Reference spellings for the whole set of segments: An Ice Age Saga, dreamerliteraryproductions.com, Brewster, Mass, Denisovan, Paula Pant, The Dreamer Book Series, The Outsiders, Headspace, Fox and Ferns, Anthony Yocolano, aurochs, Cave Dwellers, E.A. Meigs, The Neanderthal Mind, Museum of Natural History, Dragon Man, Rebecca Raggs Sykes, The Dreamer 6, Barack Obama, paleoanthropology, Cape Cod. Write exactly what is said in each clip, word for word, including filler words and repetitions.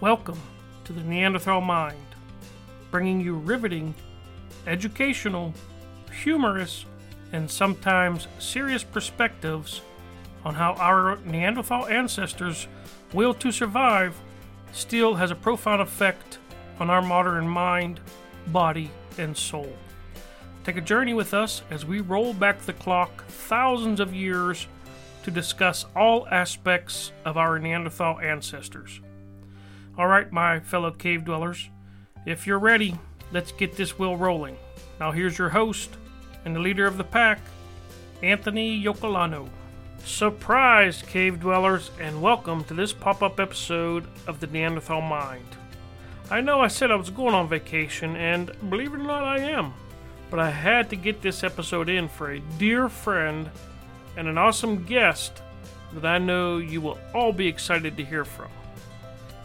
Welcome to The Neanderthal Mind, bringing you riveting, educational, humorous, and sometimes serious perspectives on how our Neanderthal ancestors' will to survive still has a profound effect on our modern mind, body, and soul. Take a journey with us as we roll back the clock thousands of years to discuss all aspects of our Neanderthal ancestors. All right, my fellow cave dwellers, if you're ready, let's get this wheel rolling. Now here's your host and the leader of the pack, Anthony Yocolano. Surprise, cave dwellers, and welcome to this pop-up episode of The Neanderthal Mind. I know I said I was going on vacation, and believe it or not, I am. But I had to get this episode in for a dear friend and an awesome guest that I know you will all be excited to hear from.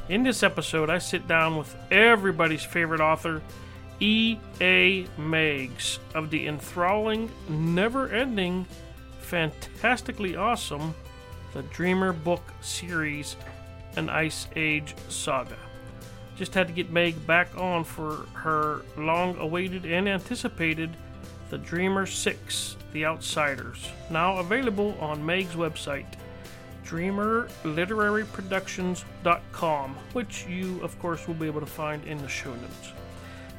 In this episode, I sit down with everybody's favorite author, E A. Meigs, of the enthralling, never-ending, fantastically awesome The Dreamer Book Series, An Ice Age Saga. Just had to get Meg back on for her long-awaited and anticipated The Dreamer six, The Outsiders, now available on Meg's website, dreamer literary productions dot com, which you, of course, will be able to find in the show notes.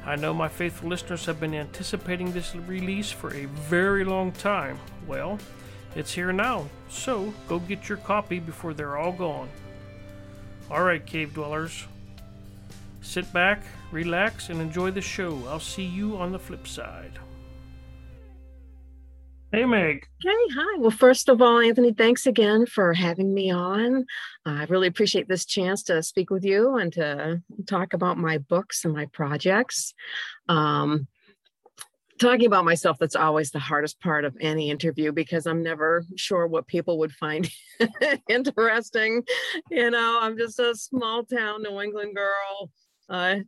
I know my faithful listeners have been anticipating this release for a very long time. Well, it's here now, so go get your copy before they're all gone. All right, cave dwellers. Sit back, relax, and enjoy the show. I'll see you on the flip side. Hey, Meg. Hey, hi. Well, first of all, Anthony, thanks again for having me on. I really appreciate this chance to speak with you and to talk about my books and my projects. Um, talking about myself, that's always the hardest part of any interview because I'm never sure what people would find interesting. You know, I'm just a small town New England girl. I uh,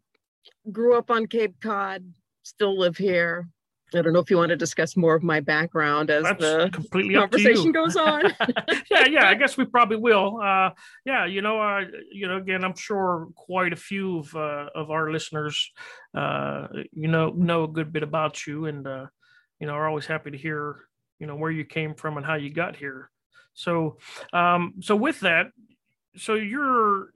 grew up on Cape Cod, still live here. I don't know if you want to discuss more of my background as That's the completely conversation goes on. yeah, yeah, I guess we probably will. Uh, yeah, you know, I, you know, again, I'm sure quite a few of uh, of our listeners, uh, you know, know a good bit about you, and uh, you know, are always happy to hear, you know, where you came from and how you got here. So, um, so with that, so you're.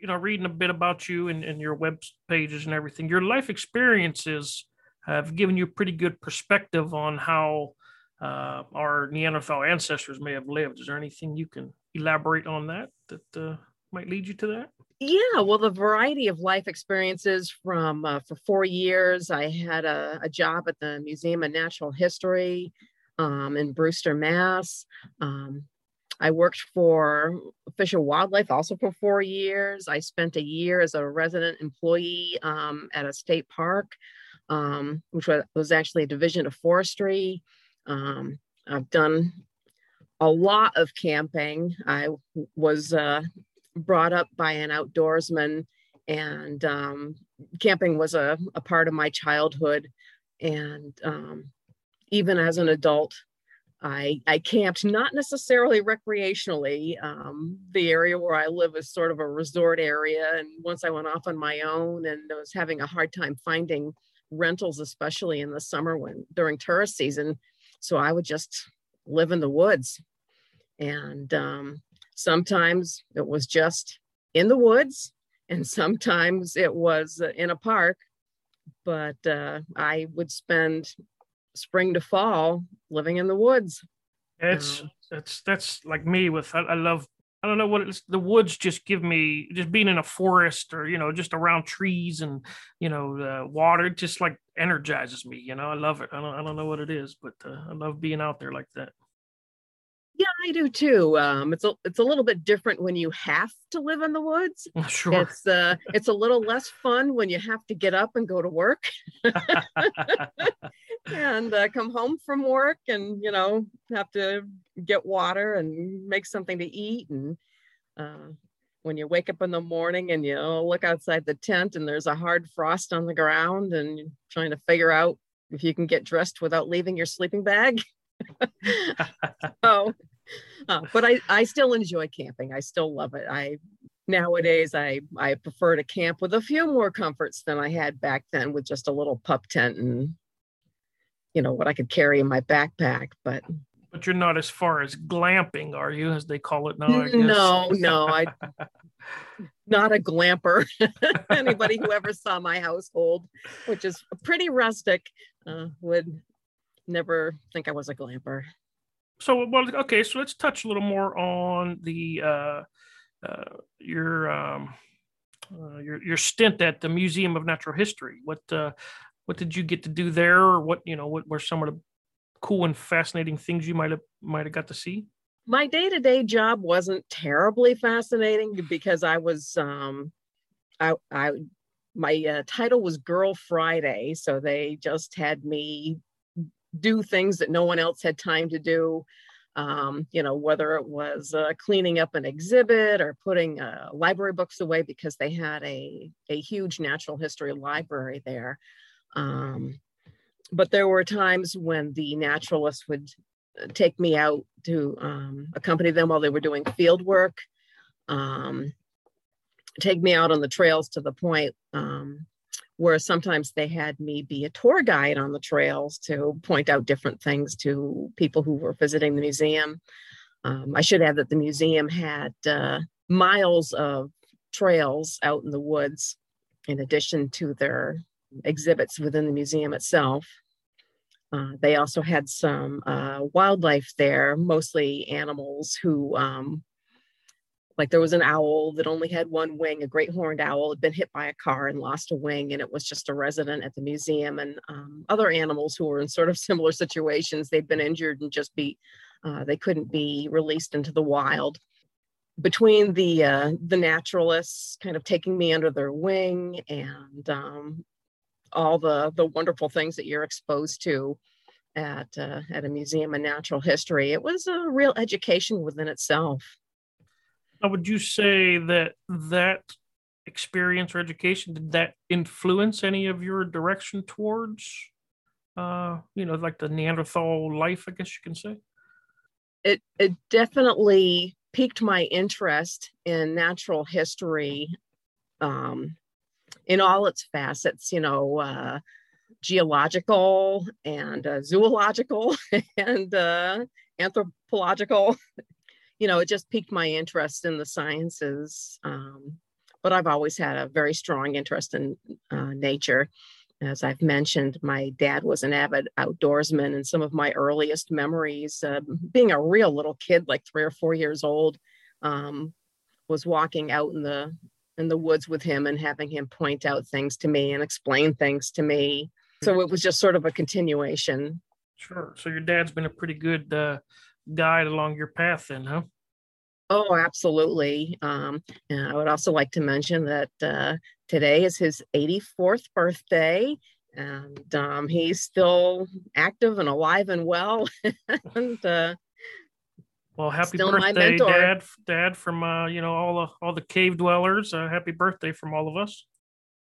You know, reading a bit about you and, and your web pages and everything, your life experiences have given you a pretty good perspective on how uh, our Neanderthal ancestors may have lived. Is there anything you can elaborate on that that uh, might lead you to that? Yeah, well, the variety of life experiences from uh, for four years, I had a, a job at the Museum of Natural History um, in Brewster, Mass. Um, I worked for Fish and Wildlife also for four years. I spent a year as a resident employee um, at a state park, um, which was, was actually a division of forestry. Um, I've done a lot of camping. I was uh, brought up by an outdoorsman, and um, camping was a, a part of my childhood. And um, even as an adult, I, I camped, not necessarily recreationally. Um, the area where I live is sort of a resort area. And once I went off on my own, and I was having a hard time finding rentals, especially in the summer when during tourist season. So I would just live in the woods. And um, sometimes it was just in the woods, and sometimes it was in a park. But uh, I would spend spring to fall living in the woods. It's that's that's like me with I, I love I don't know what it's the woods just give me just being in a forest or you know just around trees and you know uh, water just like energizes me you know I love it I don't I don't know what it is but uh, I love being out there like that. Yeah, I do too. Um, it's a it's a little bit different when you have to live in the woods. Sure. It's uh, it's a little less fun when you have to get up and go to work, and uh, come home from work, and you know have to get water and make something to eat. And uh, when you wake up in the morning and you oh, look outside the tent and there's a hard frost on the ground, and you're trying to figure out if you can get dressed without leaving your sleeping bag. oh, uh, but I, I still enjoy camping. I still love it. I nowadays, I, I prefer to camp with a few more comforts than I had back then, with just a little pup tent and, you know, what I could carry in my backpack. But but you're not as far as glamping, are you, as they call it now? I guess. No, no, I not a glamper. Anybody who ever saw my household, which is pretty rustic, uh, would never think I was a glamper. So, well, okay, so let's touch a little more on the uh, uh, your, um, uh, your your stint at the Museum of Natural History. What uh, what did you get to do there, or what you know? What were some of the cool and fascinating things you might have might have got to see? My day-to-day job wasn't terribly fascinating because I was um, I I my uh, title was Girl Friday, so they just had me do things that no one else had time to do, um, you know, whether it was uh, cleaning up an exhibit or putting uh, library books away because they had a, a huge natural history library there. Um, but there were times when the naturalists would take me out to um, accompany them while they were doing field work, um, take me out on the trails to the point um, where sometimes they had me be a tour guide on the trails to point out different things to people who were visiting the museum. Um, I should add that the museum had uh, miles of trails out in the woods, in addition to their exhibits within the museum itself. Uh, they also had some uh, wildlife there, mostly animals who um, Like there was an owl that only had one wing, a great horned owl, had been hit by a car and lost a wing, and it was just a resident at the museum. And um, other animals who were in sort of similar situations, they'd been injured and just be, uh, they couldn't be released into the wild. Between the uh, the naturalists kind of taking me under their wing and um, all the the wonderful things that you're exposed to at uh, at a museum of natural history, it was a real education within itself. Now, would you say that that experience or education, did that influence any of your direction towards, uh, you know, like the Neanderthal life, I guess you can say? It, it definitely piqued my interest in natural history um, in all its facets, you know, uh, geological and uh, zoological and uh, anthropological. You know, it just piqued my interest in the sciences, um, but I've always had a very strong interest in uh, nature. As I've mentioned, my dad was an avid outdoorsman, and some of my earliest memories, uh, being a real little kid, like three or four years old, um, was walking out in the in the woods with him and having him point out things to me and explain things to me. So it was just sort of a continuation. Sure. So your dad's been a pretty good Uh... guide along your path then, huh? Oh, absolutely. Um, and I would also like to mention that uh, today is his eighty-fourth birthday, and um, he's still active and alive and well. and, uh, well, happy birthday, Dad! Dad, from uh, you know all the all the cave dwellers. Uh, happy birthday from all of us.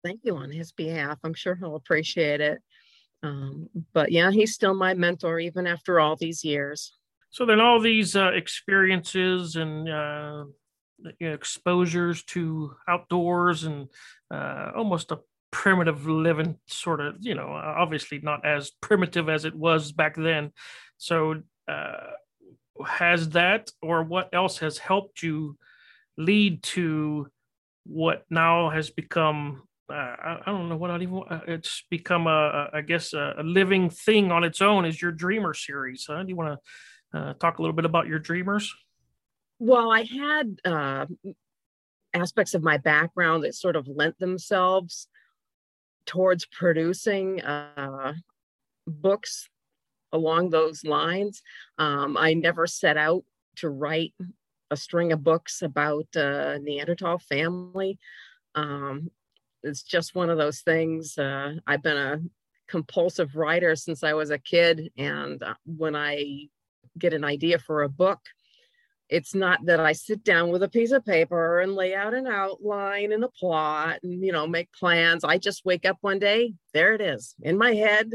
Thank you on his behalf. I'm sure he'll appreciate it. Um, but yeah, he's still my mentor even after all these years. So then all these uh, experiences and uh, you know, exposures to outdoors and uh, almost a primitive living sort of, you know, obviously not as primitive as it was back then. So uh, has that, or what else has helped you lead to what now has become, uh, I, I don't know what I'd even, it's become, a, a I guess, a, a living thing on its own is your Dreamer series. Huh? Do you want to Uh, talk a little bit about your Dreamers? Well, I had uh, aspects of my background that sort of lent themselves towards producing uh, books along those lines. Um, I never set out to write a string of books about uh, Neanderthal family. Um, it's just one of those things. Uh, I've been a compulsive writer since I was a kid, and when I get an idea for a book, it's not that I sit down with a piece of paper and lay out an outline and a plot and, you know, make plans. I just wake up one day, there it is in my head.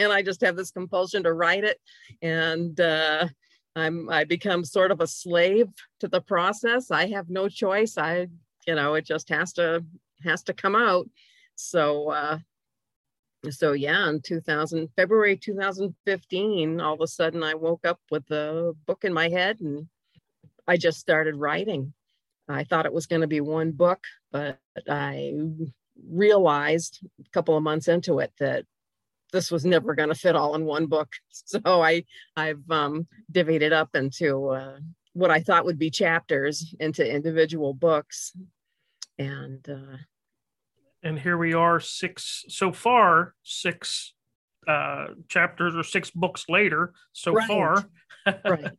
And I just have this compulsion to write it. And uh, I'm, I become sort of a slave to the process. I have no choice. I, you know, it just has to, has to come out. So, uh, so yeah, in two thousand, February, two thousand fifteen, all of a sudden I woke up with the book in my head and I just started writing. I thought it was going to be one book, but I realized a couple of months into it that this was never going to fit all in one book. So I, I've um, divvied it up into uh, what I thought would be chapters into individual books. And, uh, and here we are six, so far, six uh, chapters or six books later so right. far. Right.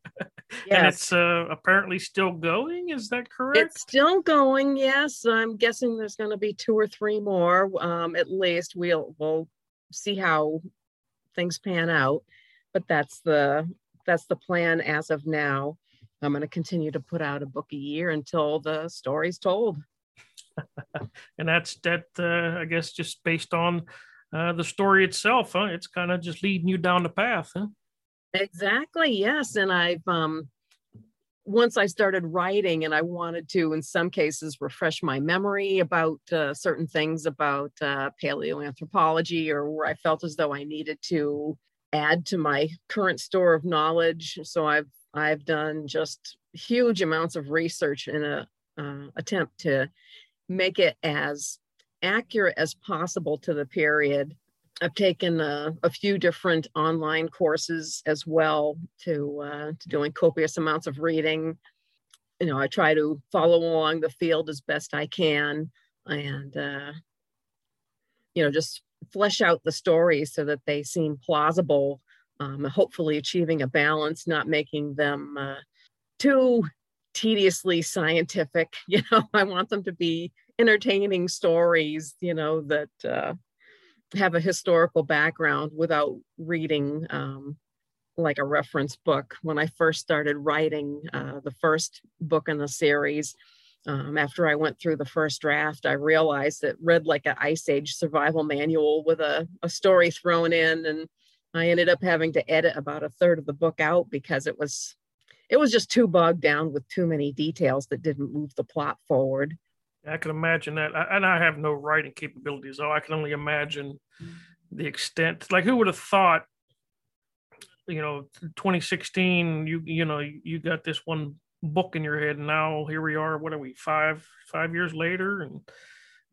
Yes. And it's uh, apparently still going. Is that correct? It's still going. Yes. I'm guessing there's going to be two or three more. Um, at least we'll, we'll see how things pan out, but that's the, that's the plan as of now. I'm going to continue to put out a book a year until the story's told. And that's that, uh, I guess, just based on uh, the story itself, huh? It's kind of just leading you down the path, huh? Exactly. Yes. And I've, um, once I started writing and I wanted to, in some cases, refresh my memory about uh, certain things about uh, paleoanthropology, or where I felt as though I needed to add to my current store of knowledge. So I've, I've done just huge amounts of research in a uh, attempt to make it as accurate as possible to the period. I've taken a, a few different online courses as well to, uh, to doing copious amounts of reading. You know, I try to follow along the field as best I can and, uh, you know, just flesh out the stories so that they seem plausible, um, hopefully achieving a balance, not making them uh, too tediously scientific. You know, I want them to be entertaining stories, you know, that... Uh, have a historical background without reading um, like a reference book. When I first started writing uh, the first book in the series, um, after I went through the first draft, I realized it read like an Ice Age survival manual with a, a story thrown in. And I ended up having to edit about a third of the book out because it was, it was just too bogged down with too many details that didn't move the plot forward. I can imagine that. I, and I have no writing capabilities, so I can only imagine the extent. Like, who would have thought, you know, twenty sixteen, you you know, you got this one book in your head, and now here we are, what are we, five, five years later? And,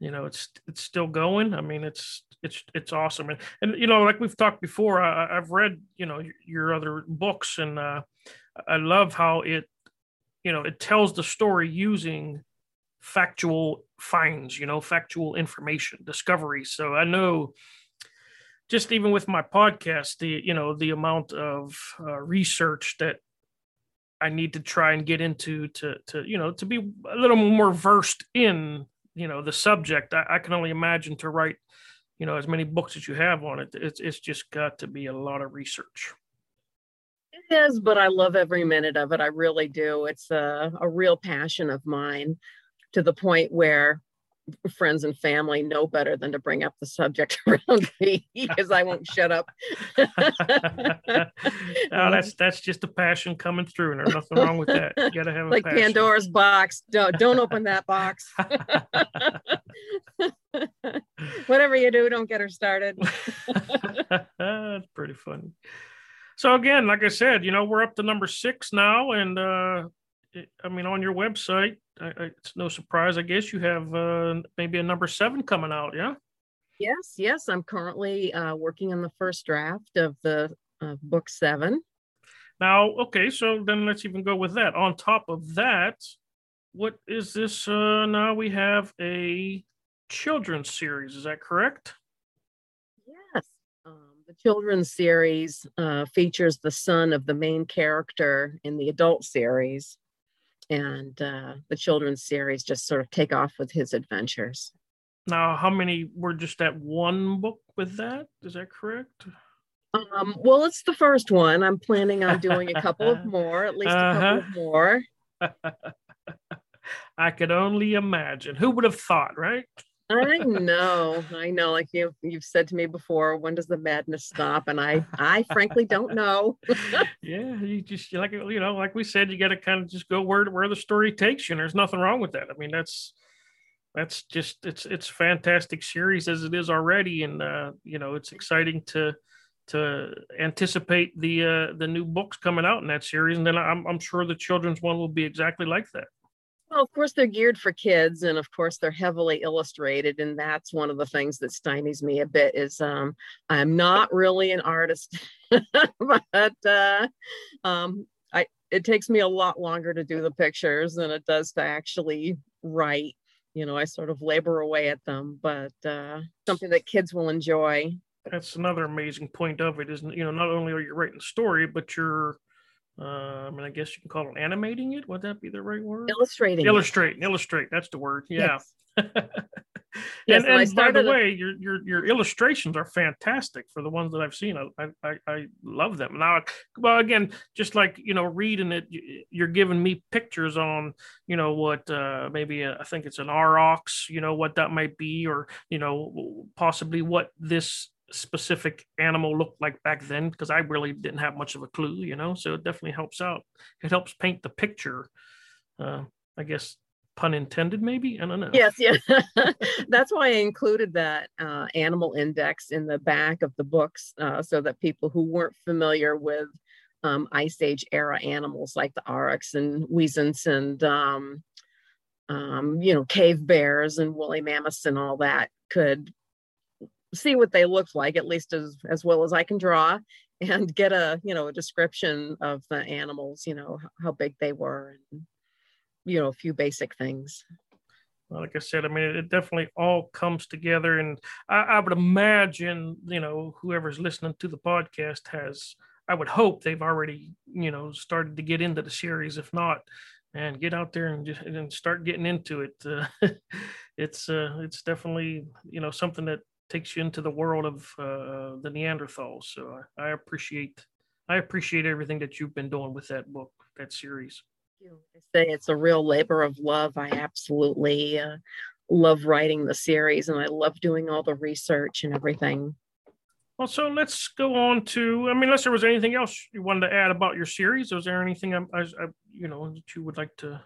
you know, it's it's still going. I mean, it's it's it's awesome. And, and you know, like we've talked before, I, I've read, you know, your other books, and uh, I love how it, you know, it tells the story using factual finds, you know, factual information, discoveries. So I know just even with my podcast, the, you know, the amount of uh, research that I need to try and get into to, to, you know, to be a little more versed in, you know, the subject, I, I can only imagine to write, you know, as many books as you have on it. It's, it's just got to be a lot of research. It is, but I love every minute of it. I really do. It's a, a real passion of mine, to the point where friends and family know better than to bring up the subject around me because I won't shut up. No, that's that's just a passion coming through, and there's nothing wrong with that. You gotta have a like passion. Pandora's box. Don't don't open that box. Whatever you do, don't get her started. That's pretty funny. So again, like I said, you know, we're up to number six now, and uh, it, I mean, on your website. I, I, it's no surprise, I guess, you have uh, maybe a number seven coming out, yeah? Yes, yes. I'm currently uh, working on the first draft of the uh, book seven. Now, okay, so then let's even go with that. On top of that, what is this? Uh, now we have a children's series. Is that correct? Yes. Um, the children's series uh, features the son of the main character in the adult series. And uh, the children's series just sort of take off with his adventures. Now, how many were just that one book with that? Is that correct? Um, well, it's the first one. I'm planning on doing a couple of more, at least uh-huh. a couple of more. I could only imagine. Who would have thought, right? I know. I know. Like you, you've said to me before, when does the madness stop? And I, I frankly don't know. Yeah. You just like, you know, like we said, you got to kind of just go where, where the story takes you. And there's nothing wrong with that. I mean, that's, that's just, it's, it's fantastic series as it is already. And, uh, you know, it's exciting to, to anticipate the, uh, the new books coming out in that series. And then I'm, I'm sure the children's one will be exactly like that. Well, of course, they're geared for kids. And of course, they're heavily illustrated. And that's one of the things that stymies me a bit is um, I'm not really an artist, but uh, um, I, it takes me a lot longer to do the pictures than it does to actually write. You know, I sort of labor away at them, but uh, something that kids will enjoy. That's another amazing point of it is, you know, not only are you writing a story, but you're Um, and I guess you can call it animating it. Would that be the right word? Illustrating. Illustrate. Illustrate. That's the word. Yeah. Yes. yes, and and, and by the a... way, your, your your illustrations are fantastic for the ones that I've seen. I I, I love them. Now, well, again, just like, you know, reading it, you're giving me pictures on, you know, what uh, maybe a, I think it's an aurochs, you know, what that might be, or, you know, possibly what this specific animal looked like back then, because I really didn't have much of a clue, you know, so it definitely helps out. It helps paint the picture, uh, I guess, pun intended, maybe. I don't know. Yes, yeah. That's why I included that uh, animal index in the back of the books, uh, so that people who weren't familiar with um, Ice Age era animals like the aurochs and weasels and, um, um, you know, cave bears and woolly mammoths and all that could see what they look like, at least as as well as I can draw, and get a, you know, a description of the animals, you know, how big they were, and, you know, a few basic things. Well, like I said, I mean, it, it definitely all comes together, and I, I would imagine, you know, whoever's listening to the podcast has, I would hope they've already, you know, started to get into the series, if not, and get out there and just and start getting into it. Uh, it's uh, it's definitely, you know, something that takes you into the world of uh, the Neanderthals. So I, I appreciate, I appreciate everything that you've been doing with that book, that series. I say it's a real labor of love. I absolutely uh, love writing the series, and I love doing all the research and everything. Well, so let's go on to, I mean, unless there was anything else you wanted to add about your series, was there anything I, I, I you know, that you would like to,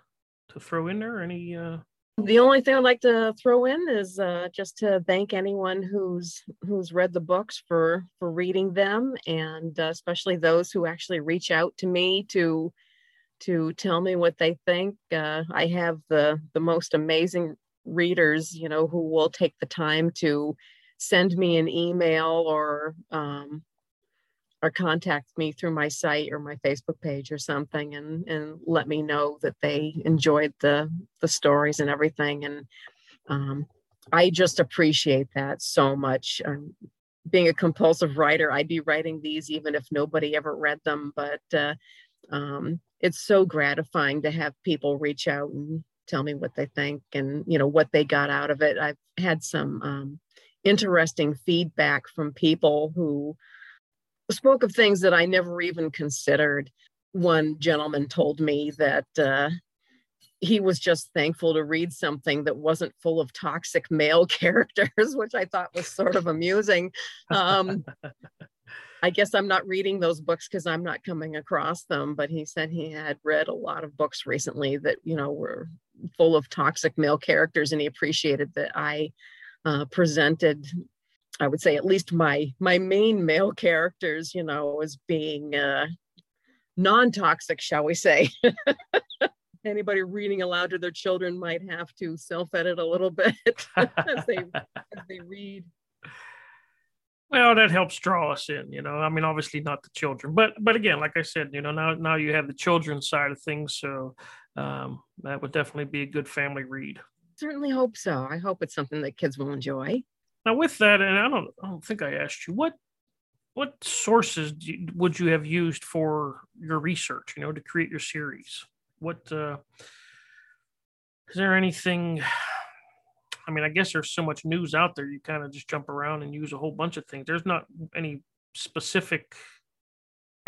to throw in there? Any, uh, The only thing I'd like to throw in is uh, just to thank anyone who's who's read the books for for reading them, and uh, especially those who actually reach out to me to to tell me what they think. Uh, I have the the most amazing readers, you know, who will take the time to send me an email or um, or contact me through my site or my Facebook page or something, and, and let me know that they enjoyed the, the stories and everything. And um, I just appreciate that so much. Um, being a compulsive writer, I'd be writing these even if nobody ever read them, but uh, um, it's so gratifying to have people reach out and tell me what they think and, you know, what they got out of it. I've had some um, interesting feedback from people who spoke of things that I never even considered. One gentleman told me that uh, he was just thankful to read something that wasn't full of toxic male characters, which I thought was sort of amusing. Um, I guess I'm not reading those books because I'm not coming across them, but he said he had read a lot of books recently that, you know, were full of toxic male characters, and he appreciated that I uh, presented, I would say, at least my my main male characters, you know, as being uh, non-toxic, shall we say. Anybody reading aloud to their children might have to self-edit a little bit as they as they read. Well, that helps draw us in, you know. I mean, obviously not the children, but but again, like I said, you know, now now you have the children's side of things, so um, that would definitely be a good family read. Certainly hope so. I hope it's something that kids will enjoy. Now, with that, and I don't, I don't think I asked you, what what sources do you, would you have used for your research, you know, to create your series? What, uh, is there anything, I mean, I guess there's so much news out there, you kind of just jump around and use a whole bunch of things. There's not any specific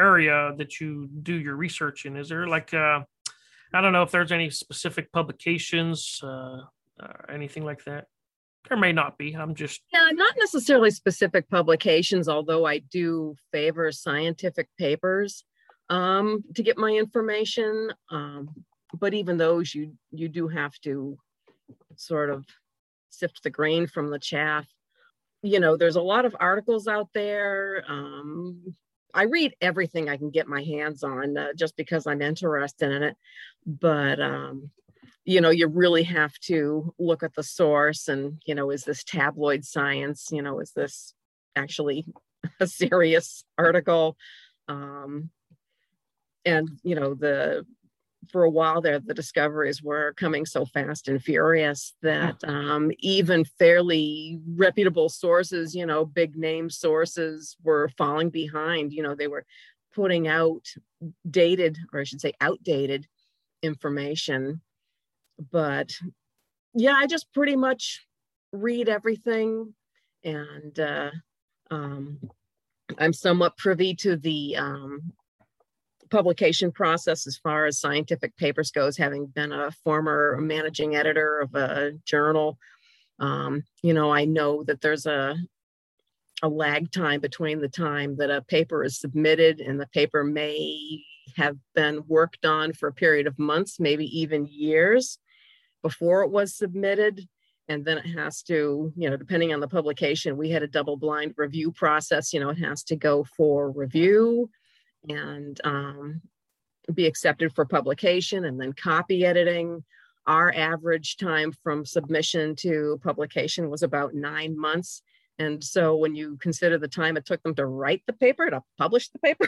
area that you do your research in, is there? Like, uh, I don't know if there's any specific publications, uh, or anything like that. There may not be. I'm just yeah, not necessarily specific publications, although I do favor scientific papers um, to get my information. Um, but even those, you you do have to sort of sift the grain from the chaff. You know, there's a lot of articles out there. Um, I read everything I can get my hands on uh, just because I'm interested in it. But, um, you know, you really have to look at the source and, you know, is this tabloid science? You know, is this actually a serious article? Um, and, you know, the for a while there, the discoveries were coming so fast and furious that um, even fairly reputable sources, you know, big name sources were falling behind. You know, they were putting out dated, or I should say outdated information. But yeah, I just pretty much read everything. And uh, um, I'm somewhat privy to the um, publication process as far as scientific papers goes, having been a former managing editor of a journal. Um, you know, I know that there's a, a lag time between the time that a paper is submitted and the paper may have been worked on for a period of months, maybe even years before it was submitted. And then it has to, you know, depending on the publication, we had a double blind review process. You know, it has to go for review and um, be accepted for publication, and then copy editing. Our average time from submission to publication was about nine months. And so when you consider the time it took them to write the paper, to publish the paper,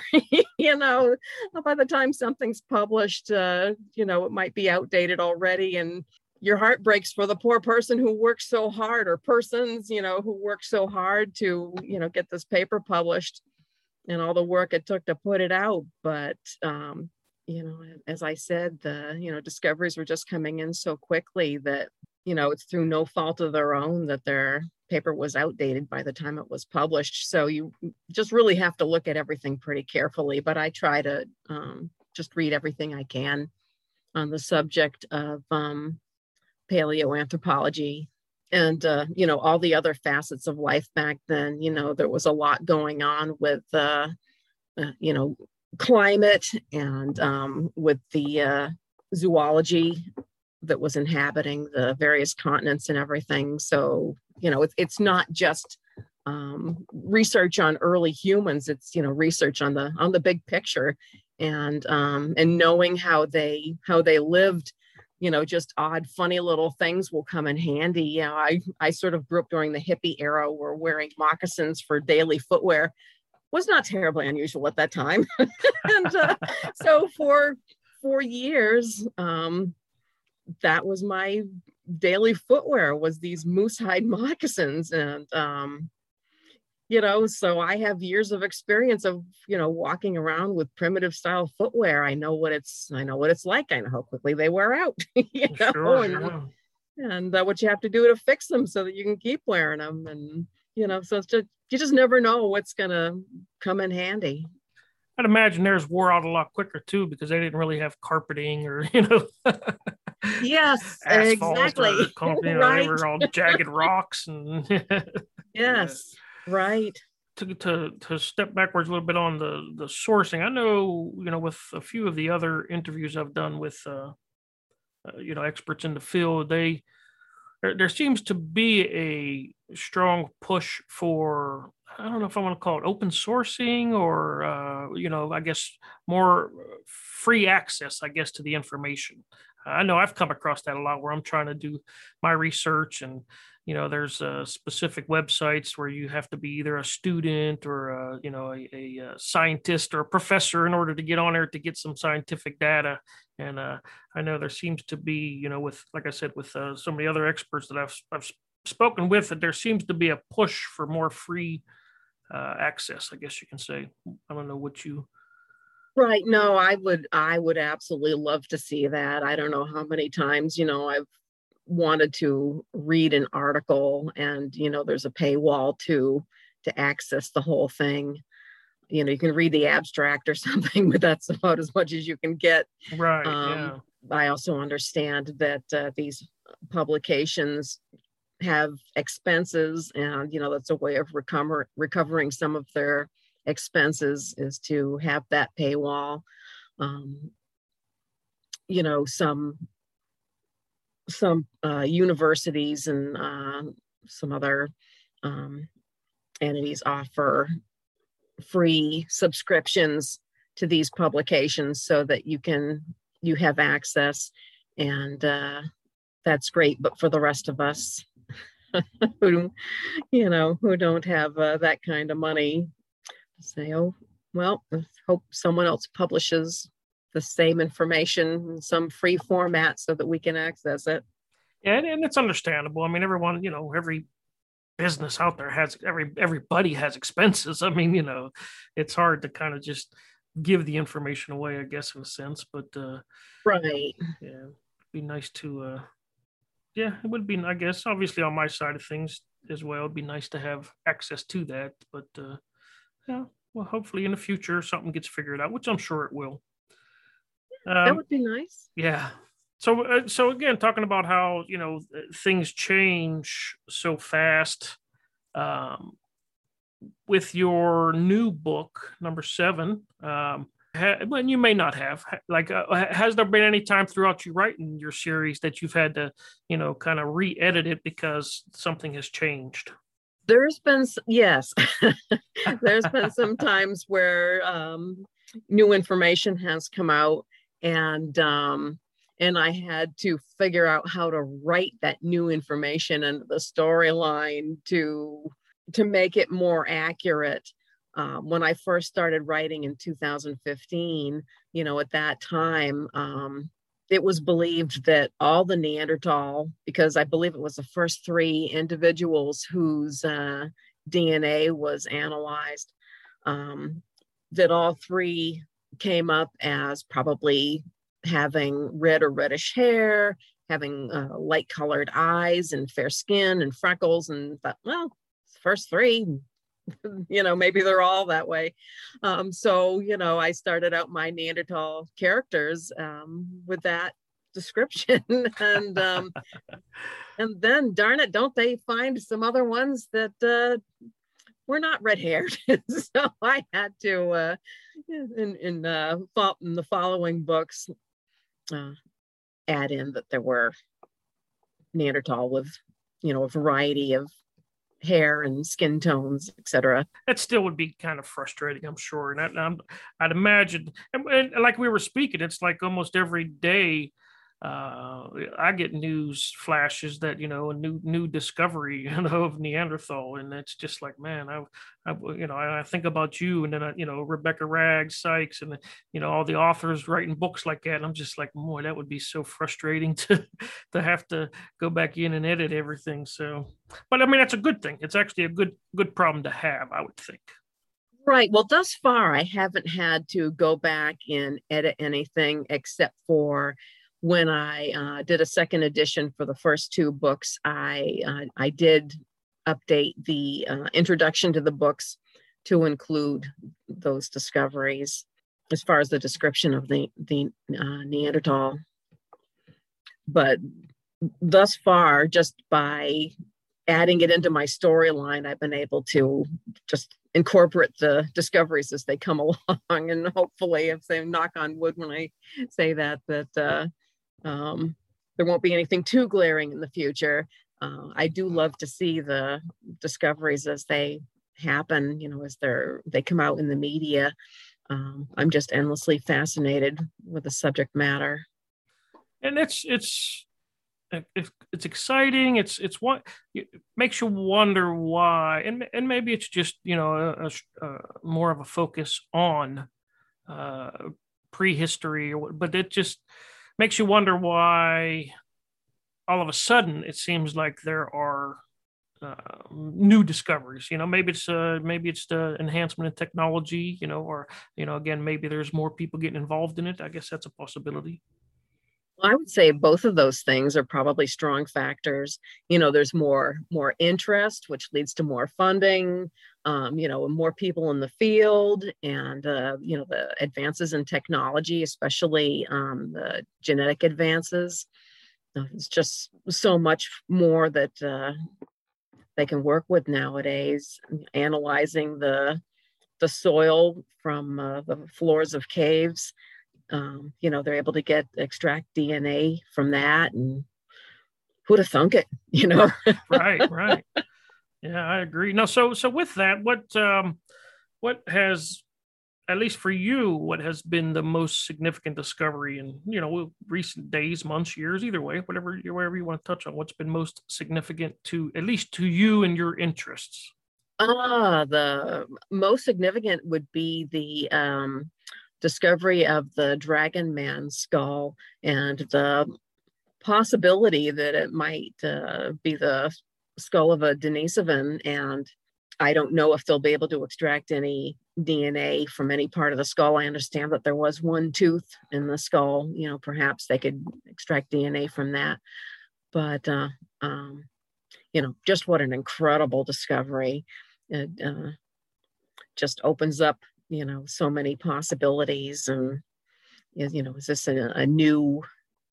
you know, by the time something's published, uh, you know, it might be outdated already. And your heart breaks for the poor person who works so hard, or persons, you know, who work so hard to, you know, get this paper published, and all the work it took to put it out. But, um, you know, as I said, the, you know, discoveries were just coming in so quickly that, you know, it's through no fault of their own that their paper was outdated by the time it was published. So you just really have to look at everything pretty carefully. But I try to um, just read everything I can on the subject of um, paleoanthropology. And, uh, you know, all the other facets of life back then. You know, there was a lot going on with, uh, uh, you know, climate and um, with the uh, zoology that was inhabiting the various continents and everything. So, you know, it's, it's not just um, research on early humans. It's, you know, research on the on the big picture, and um, and knowing how they how they lived. You know, just odd, funny little things will come in handy. You know, I, I sort of grew up during the hippie era where wearing moccasins for daily footwear was not terribly unusual at that time. And uh, so for four years, um, that was my daily footwear, was these moose hide moccasins. And, um, you know, so I have years of experience of, you know, walking around with primitive style footwear. I know what it's, I know what it's like. I know how quickly they wear out, you know, sure, and, sure. and uh, what you have to do to fix them so that you can keep wearing them. And, you know, so it's just, you just never know what's going to come in handy. I'd imagine theirs wore out a lot quicker too, because they didn't really have carpeting or, you know, yes, exactly. Or company, right. They were all jagged rocks. And yes. Yeah. Right. To, to to step backwards a little bit on the, the sourcing, I know, you know, with a few of the other interviews I've done with, uh, uh, you know, experts in the field, they there, there seems to be a strong push for, I don't know if I want to call it open sourcing or, uh, you know, I guess more free access, I guess, to the information. I know I've come across that a lot where I'm trying to do my research, and, you know, there's uh, specific websites where you have to be either a student or, a, you know, a, a scientist or a professor in order to get on there to get some scientific data. And uh, I know there seems to be, you know, with, like I said, with uh, some of the other experts that I've, I've spoken with, that there seems to be a push for more free uh, access, I guess you can say. I don't know what you... Right. No, I would, I would absolutely love to see that. I don't know how many times, you know, I've wanted to read an article and, you know, there's a paywall to, to access the whole thing. You know, you can read the abstract or something, but that's about as much as you can get. Right. Um, yeah. I also understand that uh, these publications have expenses, and, you know, that's a way of recover, recovering some of their expenses is to have that paywall. Um, you know, some some uh, universities and uh, some other um, entities offer free subscriptions to these publications so that you can, you have access, and uh, that's great. But for the rest of us, who, you know, who don't have uh, that kind of money, say, oh, well, I hope someone else publishes the same information in some free format so that we can access it. Yeah, and, and it's understandable. I mean, everyone, you know, every business out there has, every everybody has expenses. I mean, you know, it's hard to kind of just give the information away, I guess, in a sense, but uh right. Yeah, it'd be nice to uh yeah, it would be, I guess, obviously on my side of things as well, it'd be nice to have access to that. But uh yeah, well, hopefully in the future something gets figured out, which I'm sure it will. Um, that would be nice. Yeah. So, uh, so again, talking about how, you know, things change so fast, um, with your new book, number seven, um, ha- well, you may not have, like, uh, has there been any time throughout you writing your series that you've had to, you know, kind of re-edit it because something has changed? There's been, yes, there's been some times where um, new information has come out, and um, and I had to figure out how to write that new information into the storyline to to make it more accurate. Um, when I first started writing in two thousand fifteen, you know, at that time, um, it was believed that all the Neanderthal, because I believe it was the first three individuals whose uh, D N A was analyzed, um, that all three came up as probably having red or reddish hair, having uh, light colored eyes and fair skin and freckles, and thought, well, first three, you know, maybe they're all that way. Um, so, you know, I started out my Neanderthal characters um, with that description. And um, and then, darn it, don't they find some other ones that uh, were not red haired? So I had to, uh, in, in, uh, in the following books, uh, add in that there were Neanderthal with, you know, a variety of hair and skin tones, et cetera. That still would be kind of frustrating, I'm sure. And I, I'm, I'd imagine, and, and like we were speaking, it's like almost every day uh, I get news flashes that, you know, a new new discovery, you know, of Neanderthal, and it's just like, man, I, I you know, I think about you, and then I, you know, Rebecca Raggs Sykes, and you know, all the authors writing books like that. And I'm just like, boy, that would be so frustrating to to have to go back in and edit everything. So, but I mean, that's a good thing. It's actually a good good problem to have, I would think. Right. Well, thus far, I haven't had to go back and edit anything except for when I uh, did a second edition for the first two books. I uh, I did update the uh, introduction to the books to include those discoveries as far as the description of the, the uh, Neanderthal. But thus far, just by adding it into my storyline, I've been able to just incorporate the discoveries as they come along. And hopefully, if they knock on wood when I say that, that uh, Um, there won't be anything too glaring in the future. Uh, I do love to see the discoveries as they happen, you know, as they're, they come out in the media. Um, I'm just endlessly fascinated with the subject matter. And it's, it's, it's, it's exciting. It's, it's what it makes you wonder why, and and maybe it's just, you know, a, a, a more of a focus on uh, prehistory, or but it just makes you wonder why all of a sudden it seems like there are uh, new discoveries. You know, maybe it's uh, maybe it's the enhancement of technology, you know, or, you know, again, maybe there's more people getting involved in it. I guess that's a possibility. Well, I would say both of those things are probably strong factors. You know, there's more more interest, which leads to more funding, um, you know, more people in the field, and, uh, you know, the advances in technology, especially um, the genetic advances. It's just so much more that uh, they can work with nowadays, analyzing the, the soil from uh, the floors of caves. Um, you know, they're able to get extract D N A from that and who'd have thunk it, you know? Right, right. Yeah, I agree. No, so so with that, what um, what has, at least for you, what has been the most significant discovery in, you know, recent days, months, years, either way, whatever, wherever you want to touch on, what's been most significant to, at least to you and your interests? Ah, the most significant would be the um, discovery of the Dragon Man skull and the possibility that it might uh, be the skull of a Denisovan, and I don't know if they'll be able to extract any D N A from any part of the skull. I understand that there was one tooth in the skull, you know, perhaps they could extract D N A from that. But, uh, um, you know, just what an incredible discovery. It uh, just opens up, you know, so many possibilities. And, you know, is this a, a new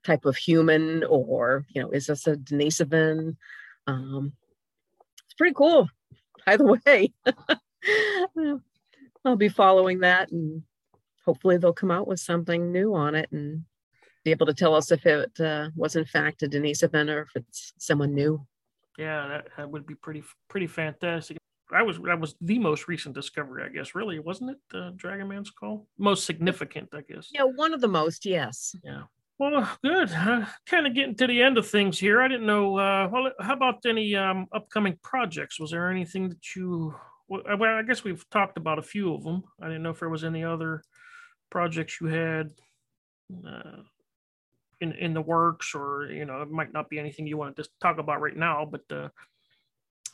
type of human, or, you know, is this a Denisovan? Um, it's pretty cool. Either way, I'll be following that, and hopefully they'll come out with something new on it and be able to tell us if it uh, was in fact a Denisovan or if it's someone new. Yeah, that, that would be pretty pretty fantastic. I was that was the most recent discovery, I guess. Really, wasn't it the uh, Dragon Man's skull? Most significant, I guess. Yeah, one of the most. Yes. Yeah. Well, good. Uh, kind of getting to the end of things here. I didn't know. Uh, well, how about any um, upcoming projects? Was there anything that you? Well, I guess we've talked about a few of them. I didn't know if there was any other projects you had uh, in in the works, or you know, it might not be anything you want to just talk about right now. But uh,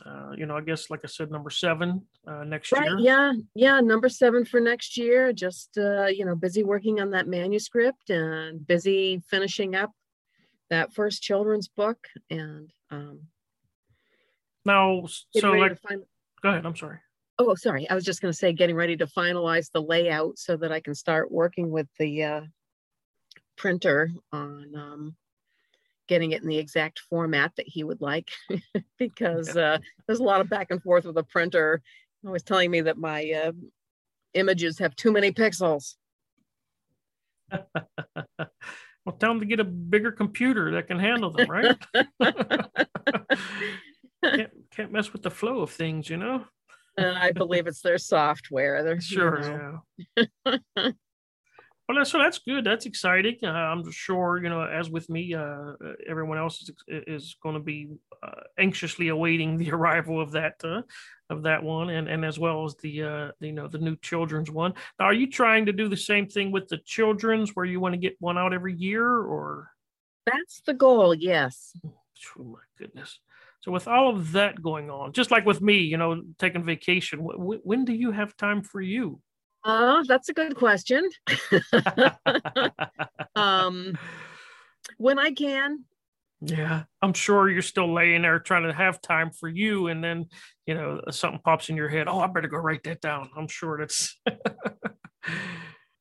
uh, you know, I guess like I said, number seven uh, next right, year. Yeah, yeah, number seven for next year. Just uh, you know, busy working on that manuscript and busy finishing up that first children's book. And um, now, so like, find... go ahead. I'm sorry. Oh, sorry. I was just going to say, getting ready to finalize the layout so that I can start working with the uh, printer on um, getting it in the exact format that he would like, because uh, there's a lot of back and forth with the printer. Always telling me that my uh, images have too many pixels. Well, tell him to get a bigger computer that can handle them, right? can't, can't mess with the flow of things, you know? uh, I believe it's their software. They're, sure. You know. Yeah. Well, so that's good. That's exciting. Uh, I'm sure, you know, as with me, uh, everyone else is is going to be uh, anxiously awaiting the arrival of that uh, of that one, and and as well as the uh, you know the new children's one. Now, are you trying to do the same thing with the children's, where you want to get one out every year, or? That's the goal. Yes. Oh my goodness. So with all of that going on, just like with me, you know, taking vacation, w- when do you have time for you? Uh, that's a good question. um, when I can. Yeah, I'm sure you're still laying there trying to have time for you. And then, you know, something pops in your head. Oh, I better go write that down. I'm sure that's.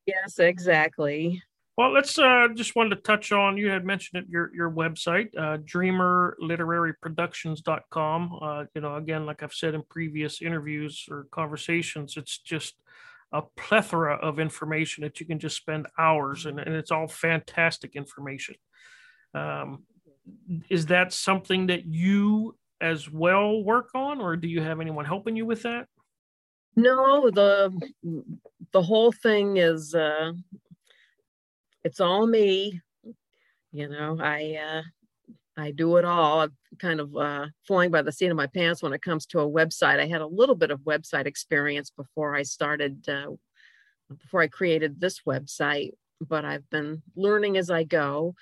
Yes, exactly. Well, let's uh, just wanted to touch on, you had mentioned it, your your website, uh, dreamer literary productions dot com. Uh, you know, again, like I've said in previous interviews or conversations, it's just a plethora of information that you can just spend hours, and, and it's all fantastic information. Um, is that something that you as well work on, or do you have anyone helping you with that? No, the the whole thing is uh, it's all me. You know, I uh, I do it all. I'm kind of uh, flying by the seat of my pants when it comes to a website. I had a little bit of website experience before I started, uh, before I created this website, but I've been learning as I go,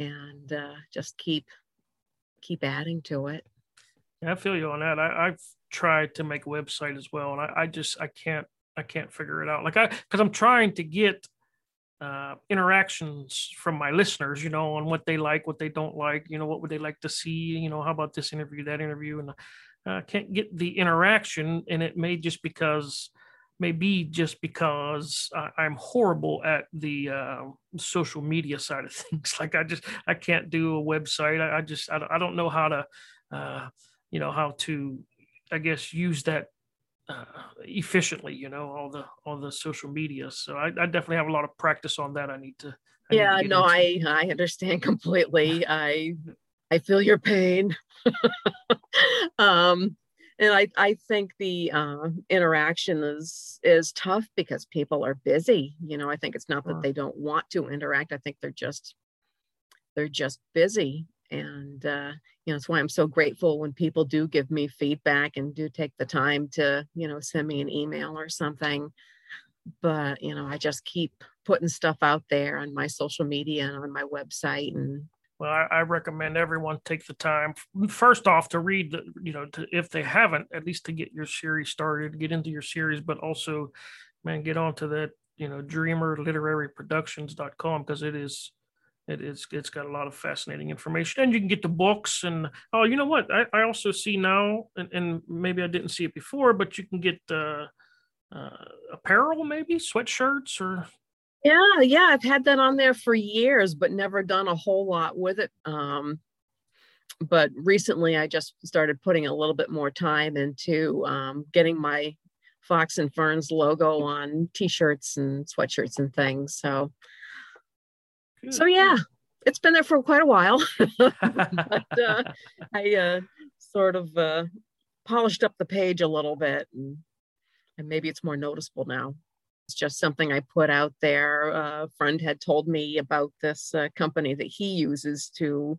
and uh, just keep, keep adding to it. Yeah, I feel you on that. I, I've tried to make a website as well, and I, I just, I can't, I can't figure it out. Like I, cause I'm trying to get uh interactions from my listeners, you know, on what they like, what they don't like, you know, what would they like to see, you know, how about this interview, that interview, and I uh, can't get the interaction. And it may just because maybe just because I, I'm horrible at the uh, social media side of things. Like I just I can't do a website. I, I just I, I don't know how to uh you know how to I guess use that Uh, efficiently, you know, all the all the social media. So I, I definitely have a lot of practice on that. I need to. I yeah, need to no, into. I I understand completely. I I feel your pain. um, and I, I think the uh, interaction is, is tough because people are busy. You know, I think it's not that they don't want to interact. I think they're just, they're just busy. And, uh, you know, it's why I'm so grateful when people do give me feedback and do take the time to, you know, send me an email or something. But, you know, I just keep putting stuff out there on my social media and on my website. And well, I, I recommend everyone take the time, first off, to read, the, you know, to, if they haven't, at least to get your series started, get into your series, but also, man, get onto that, you know, dreamer literary productions dot com, because it is, it is, it's got a lot of fascinating information, and you can get the books. And, oh, you know what? I, I also see now, and, and maybe I didn't see it before, but you can get uh, uh, apparel, maybe sweatshirts or. Yeah, yeah, I've had that on there for years, but never done a whole lot with it. Um, but recently, I just started putting a little bit more time into um, getting my Fox and Ferns logo on T-shirts and sweatshirts and things. So, good, so yeah, good. It's been there for quite a while. But uh, I uh, sort of uh, polished up the page a little bit, and, and maybe it's more noticeable now. It's just something I put out there. A friend had told me about this uh, company that he uses to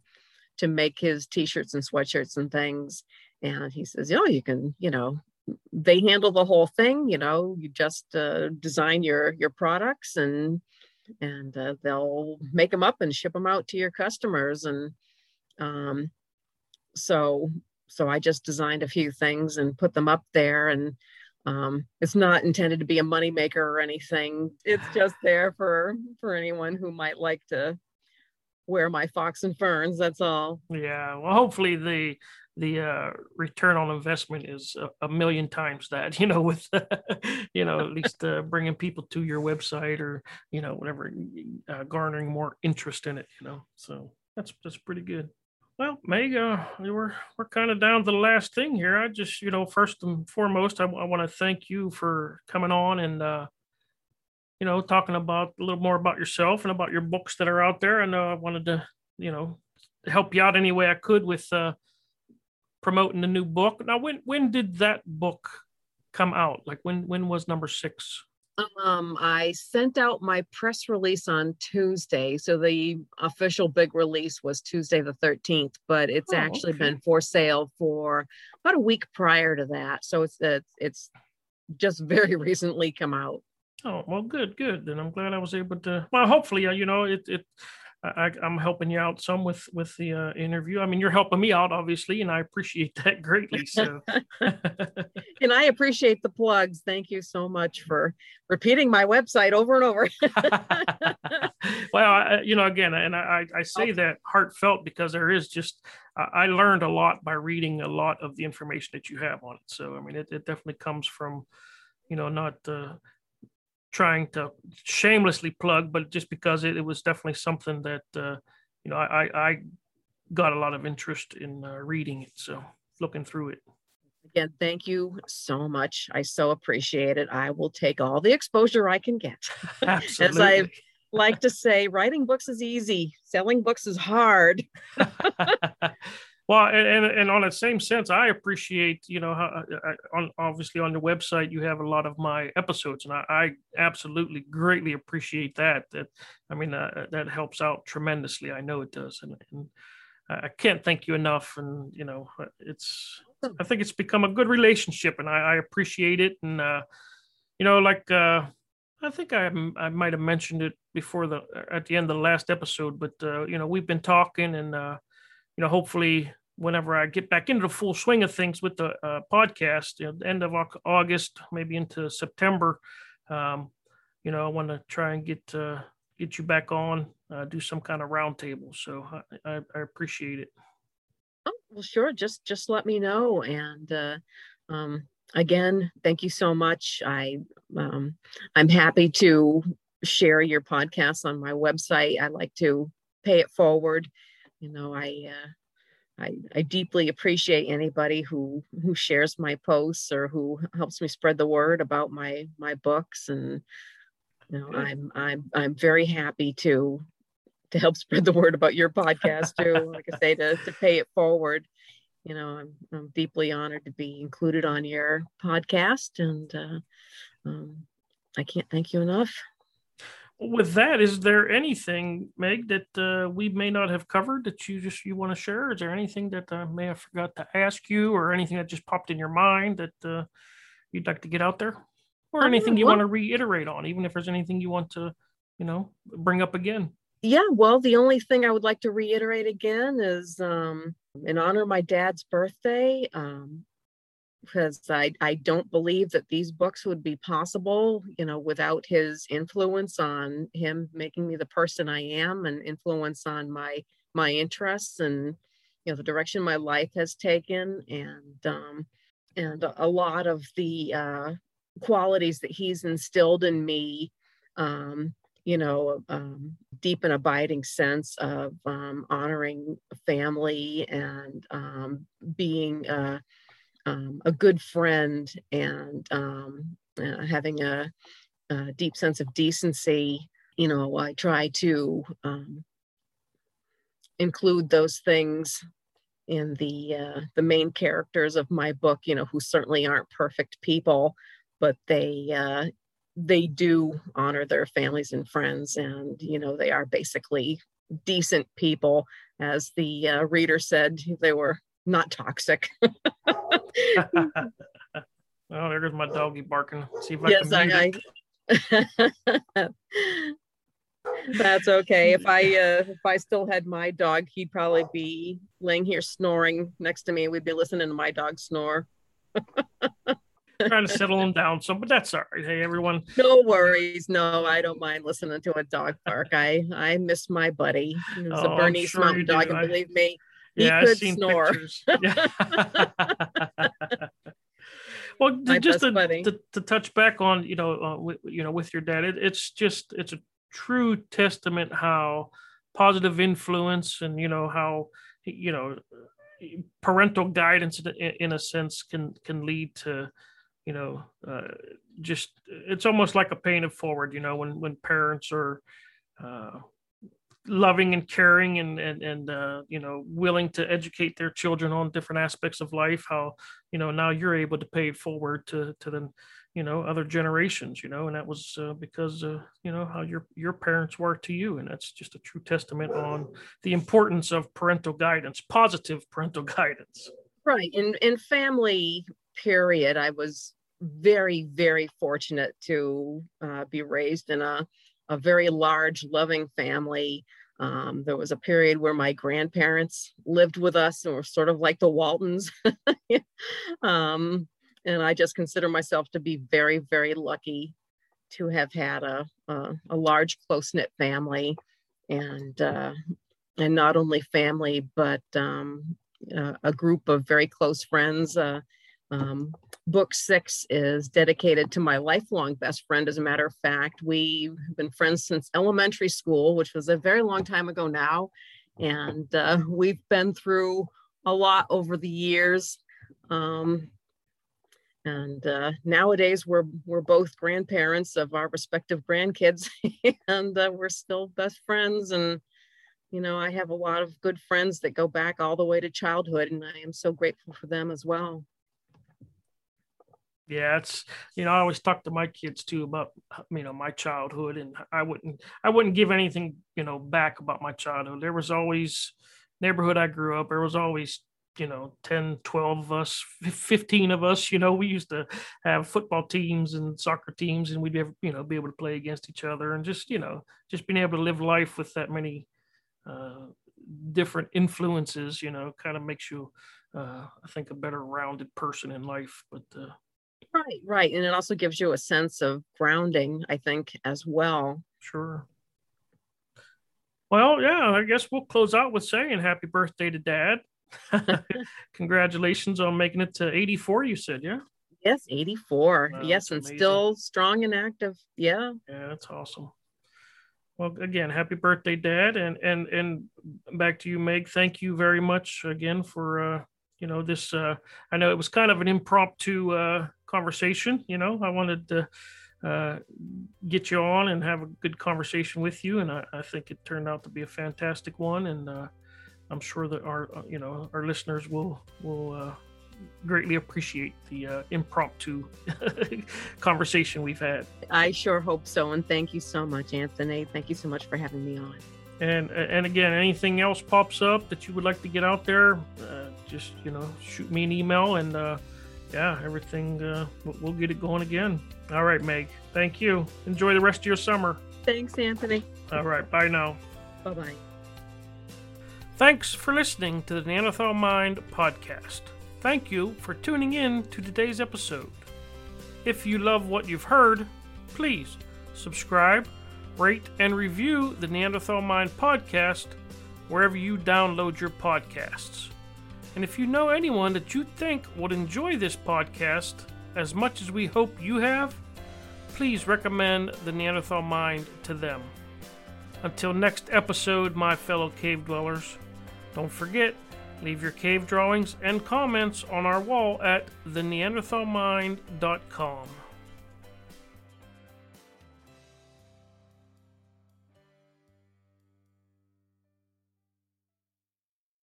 to make his T-shirts and sweatshirts and things. And he says, oh, you can, you know, they handle the whole thing. You know, you just uh, design your your products and and uh, they'll make them up and ship them out to your customers. And um, so so I just designed a few things and put them up there. And Um, it's not intended to be a moneymaker or anything. It's just there for, for anyone who might like to wear my Fox and Ferns. That's all. Yeah. Well, hopefully the, the, uh, return on investment is a, a million times that, you know, with, you know, at least, uh, bringing people to your website or, you know, whatever, uh, garnering more interest in it, you know, so that's, that's pretty good. Well, Meg, uh, we're, we're kind of down to the last thing here. I just, you know, first and foremost, I, I want to thank you for coming on and, uh, you know, talking about a little more about yourself and about your books that are out there. And uh, I wanted to, you know, help you out any way I could with uh, promoting the new book. Now, when when did that book come out? Like, when when was number six? Um, I sent out my press release on Tuesday. So the official big release was Tuesday the thirteenth, but it's oh, actually okay. been for sale for about a week prior to that. So it's, it's, it's just very recently come out. Oh, well, good, good. Then I'm glad I was able to, well, hopefully, uh, you know, it, it, I, I'm helping you out some with, with the uh, interview. I mean, you're helping me out, obviously, and I appreciate that greatly. So, and I appreciate the plugs. Thank you so much for repeating my website over and over. Well, I, you know, again, and I, I say that heartfelt because there is just, I learned a lot by reading a lot of the information that you have on it. So, I mean, it, it definitely comes from, you know, not uh, trying to shamelessly plug, but just because it, it was definitely something that, uh, you know, I, I got a lot of interest in uh, reading it. So looking through it. Again, thank you so much. I so appreciate it. I will take all the exposure I can get. Absolutely. As I like to say, writing books is easy. Selling books is hard. Well, and, and and on the same sense, I appreciate, you know, how I, on, obviously on your website, you have a lot of my episodes, and I, I absolutely greatly appreciate that. That I mean, uh, that helps out tremendously. I know it does. And, and I can't thank you enough. And, you know, it's, I think it's become a good relationship, and I, I appreciate it. And, uh, you know, like, uh, I think I I might have mentioned it before the, at the end of the last episode, but, uh, you know, we've been talking and, uh, you know, hopefully, whenever I get back into the full swing of things with the uh, podcast, you know, the end of August, maybe into September, um, you know, I want to try and get uh, get you back on, uh, do some kind of roundtable. So I, I, I appreciate it. Oh, well, sure. Just just let me know. And uh, um, again, thank you so much. I um, I'm happy to share your podcast on my website. I like to pay it forward. You know, I. Uh, I, I deeply appreciate anybody who, who shares my posts or who helps me spread the word about my, my books. And, you know, I'm, I'm, I'm very happy to, to help spread the word about your podcast too. Like I say, to, to pay it forward. You know, I'm, I'm deeply honored to be included on your podcast, and uh, um, I can't thank you enough. With that, is there anything, Meg, that uh, we may not have covered that you just you want to share? Is there anything that I may have forgot to ask you, or anything that just popped in your mind that uh, you'd like to get out there, or anything you want to reiterate on, even if there's anything you want to, you know, bring up again? Yeah, well, the only thing I would like to reiterate again is um, in honor of my dad's birthday, um, because I, I don't believe that these books would be possible, you know, without his influence on him making me the person I am, and influence on my my interests and, you know, the direction my life has taken, and um, and a lot of the uh, qualities that he's instilled in me, um, you know, um, deep and abiding sense of um, honoring family, and um, being uh, Um, a good friend, and um, uh, having a, a deep sense of decency. You know, I try to um, include those things in the uh, the main characters of my book. You know, who certainly aren't perfect people, but they uh, they do honor their families and friends, and you know, they are basically decent people. As the uh, reader said, they were not toxic. Well, there goes my doggy barking. See if I yes, can I, I... That's okay. If I uh, if I still had my dog, he'd probably be laying here snoring next to me. We'd be listening to my dog snore. Trying to settle him down, so but that's all right. Hey, everyone. No worries. No, I don't mind listening to a dog bark. I I miss my buddy. He was oh, a Bernese sure mountain dog, and I... believe me. He yeah, I've seen snore. Pictures. Yeah. Well, My just to, to, to touch back on, you know, uh, w- you know, with your dad, it, it's just it's a true testament how positive influence, and you know how you know parental guidance in, in a sense can can lead to, you know, uh, just it's almost like a paying it forward. You know, when when parents are. Uh, loving and caring and and, and uh, you know, willing to educate their children on different aspects of life, how, you know, now you're able to pay it forward to to the, you know, other generations, you know, and that was uh, because uh, you know, how your your parents were to you, and that's just a true testament on the importance of parental guidance, positive parental guidance. Right. In in family period, I was very, very fortunate to uh, be raised in a a very large, loving family. Um, there was a period where my grandparents lived with us and were sort of like the Waltons. um, and I just consider myself to be very, very lucky to have had a, a, a large, close-knit family, and uh, and not only family, but um, a, a group of very close friends. Uh, Um, book six is dedicated to my lifelong best friend. As a matter of fact, we've been friends since elementary school, which was a very long time ago now. And uh, we've been through a lot over the years. Um, and uh, nowadays we're, we're both grandparents of our respective grandkids, and uh, we're still best friends. And, you know, I have a lot of good friends that go back all the way to childhood, and I am so grateful for them as well. Yeah, it's, you know, I always talk to my kids too about, you know, my childhood, and I wouldn't, I wouldn't give anything, you know, back about my childhood. There was always neighborhood I grew up. There was always, you know, ten, twelve of us, fifteen of us, you know, we used to have football teams and soccer teams, and we'd be, you know, be able to play against each other, and just, you know, just being able to live life with that many uh, different influences, you know, kind of makes you, uh, I think, a better rounded person in life. But, uh, Right, right. And it also gives you a sense of grounding, I think, as well. Sure. Well, yeah, I guess we'll close out with saying happy birthday to Dad. Congratulations on making it to eighty-four, you said, yeah? Yes, eighty-four. Wow, yes, and amazing. Still strong and active. Yeah. Yeah, that's awesome. Well, again, happy birthday, Dad. And and and back to you, Meg. Thank you very much again for, uh, you know, this, uh, I know it was kind of an impromptu uh, conversation. You know, I wanted to uh, get you on and have a good conversation with you. And I, I think it turned out to be a fantastic one. And uh, I'm sure that our, you know, our listeners will, will uh, greatly appreciate the uh, impromptu conversation we've had. I sure hope so. And thank you so much, Anthony. Thank you so much for having me on. And and again, anything else pops up that you would like to get out there, uh, just, you know, shoot me an email and uh, yeah, everything, uh, we'll get it going again. All right, Meg, thank you. Enjoy the rest of your summer. Thanks, Anthony. All right, bye now. Bye-bye. Thanks for listening to the Neanderthal Mind podcast. Thank you for tuning in to today's episode. If you love what you've heard, please subscribe, rate, and review the Neanderthal Mind podcast wherever you download your podcasts. And if you know anyone that you think would enjoy this podcast as much as we hope you have, please recommend the Neanderthal Mind to them. Until next episode, my fellow cave dwellers, don't forget, leave your cave drawings and comments on our wall at the neanderthal mind dot com.